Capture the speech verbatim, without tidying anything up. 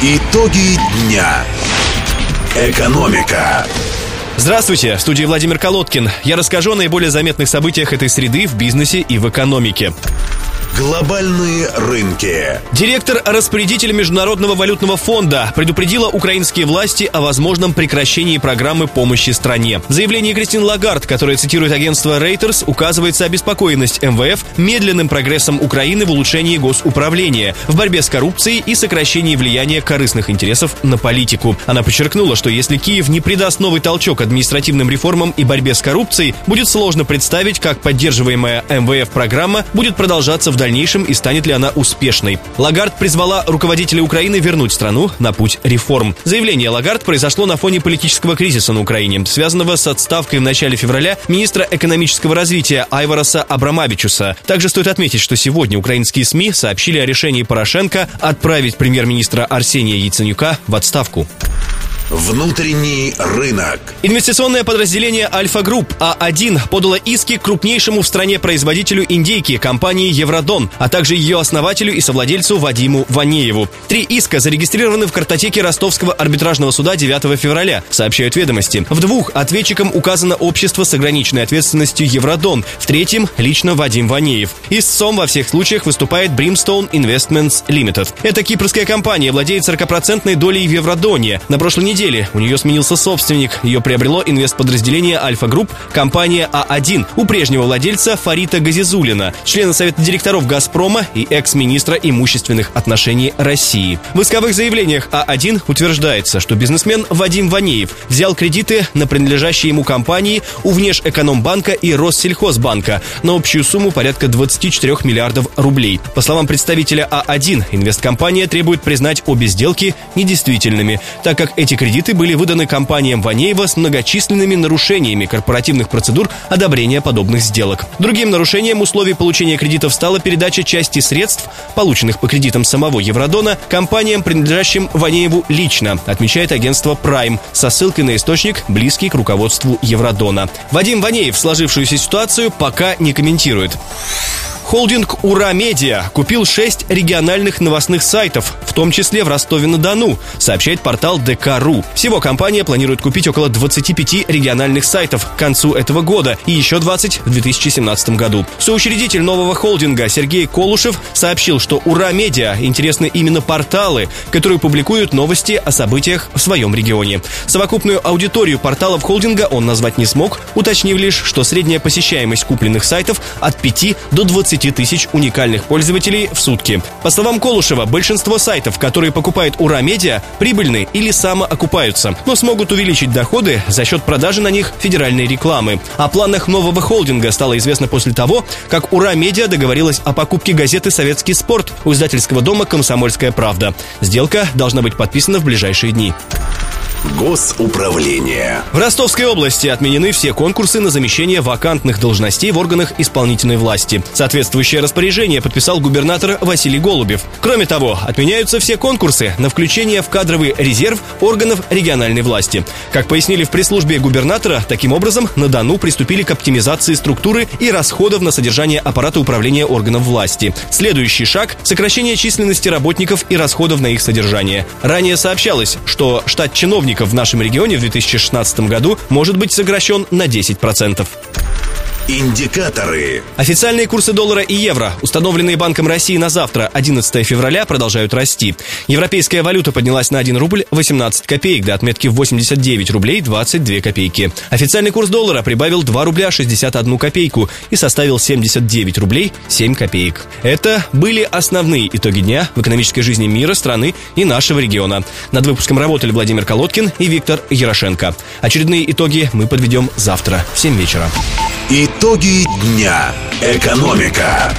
Итоги дня. Экономика. Здравствуйте, в студии Владимир Колодкин. Я расскажу о наиболее заметных событиях этой среды в бизнесе и в экономике. Глобальные рынки. Директор-распорядитель Международного валютного фонда предупредила украинские власти о возможном прекращении программы помощи стране. В заявлении Кристин Лагард, которая цитирует агентство Reuters, указывается обеспокоенность эм вэ эф медленным прогрессом Украины в улучшении госуправления, в борьбе с коррупцией и сокращении влияния корыстных интересов на политику. Она подчеркнула, что если Киев не придаст новый толчок административным реформам и борьбе с коррупцией, будет сложно представить, как поддерживаемая эм вэ эф программа будет продолжаться в В дальнейшем и станет ли она успешной. Лагард призвала руководителей Украины вернуть страну на путь реформ. Заявление Лагард произошло на фоне политического кризиса на Украине, связанного с отставкой в начале февраля министра экономического развития Айвараса Абрамавичуса. Также стоит отметить, что сегодня украинские эс эм и сообщили о решении Порошенко отправить премьер-министра Арсения Яценюка в отставку. Внутренний рынок. Инвестиционное подразделение Альфа-Групп А1 подало иски к крупнейшему в стране производителю индейки компании Евродон, а также ее основателю и совладельцу Вадиму Ванееву. Три иска зарегистрированы в картотеке Ростовского арбитражного суда девятого февраля, сообщают «Ведомости». В двух ответчикам указано общество с ограниченной ответственностью Евродон, в третьем лично Вадим Ванеев. Истцом во всех случаях выступает Brimstone Investments Limited. Эта кипрская компания владеет сорок процентов долей в Евродоне. На прошлой неделе Неделе. У нее сменился собственник. Ее приобрело инвестподразделение Альфа-Групп, компания А1, у прежнего владельца Фарита Газизулина, члена Совета директоров Газпрома и экс-министра имущественных отношений России. В исковых заявлениях А1 утверждается, что бизнесмен Вадим Ванеев взял кредиты на принадлежащие ему компании у Внешэкономбанка и Россельхозбанка на общую сумму порядка двадцать четыре миллиарда рублей. По словам представителя А1, инвесткомпания требует признать обе сделки недействительными, так как эти кредиты Кредиты были выданы компаниям Ванеева с многочисленными нарушениями корпоративных процедур одобрения подобных сделок. Другим нарушением условий получения кредитов стала передача части средств, полученных по кредитам самого Евродона, компаниям, принадлежащим Ванееву лично, отмечает агентство Prime со ссылкой на источник, близкий к руководству Евродона. Вадим Ванеев сложившуюся ситуацию пока не комментирует. Холдинг «Ura-Media» купил шесть региональных новостных сайтов, в том числе в Ростове-на-Дону, сообщает портал дэ ка точка ру. Всего компания планирует купить около двадцать пять региональных сайтов к концу этого года и еще двадцать в две тысячи семнадцатом году. Соучредитель нового холдинга Сергей Колушев сообщил, что «Ura-Media» интересны именно порталы, которые публикуют новости о событиях в своем регионе. Совокупную аудиторию порталов холдинга он назвать не смог, уточнив лишь, что средняя посещаемость купленных сайтов от пяти до двадцати тысяч уникальных пользователей в сутки. По словам Колушева, большинство сайтов, которые покупает «Ura-Media», прибыльны или самоокупаются, но смогут увеличить доходы за счет продажи на них федеральной рекламы. О планах нового холдинга стало известно после того, как «Ura-Media» договорилась о покупке газеты «Советский спорт» у издательского дома «Комсомольская правда». Сделка должна быть подписана в ближайшие дни. Госуправление. В Ростовской области отменены все конкурсы на замещение вакантных должностей в органах исполнительной власти. Соответствующее распоряжение подписал губернатор Василий Голубев. Кроме того, отменяются все конкурсы на включение в кадровый резерв органов региональной власти. Как пояснили в пресс-службе губернатора, таким образом на Дону приступили к оптимизации структуры и расходов на содержание аппарата управления органов власти. Следующий шаг – сокращение численности работников и расходов на их содержание. Ранее сообщалось, что штат чиновников в нашем регионе в две тысячи шестнадцатом году может быть сокращен на десять процентов. Индикаторы. Официальные курсы доллара и евро, установленные Банком России на завтра, одиннадцатого февраля, продолжают расти. Европейская валюта поднялась на один рубль восемнадцать копеек до отметки восемьдесят девять рублей двадцать две копейки. Официальный курс доллара прибавил два рубля шестьдесят одну копейку и составил семьдесят девять рублей семь копеек. Это были основные итоги дня в экономической жизни мира, страны и нашего региона. Над выпуском работали Владимир Колодкин и Виктор Ярошенко. Очередные итоги мы подведем завтра в семь вечера. Итоги дня. Экономика.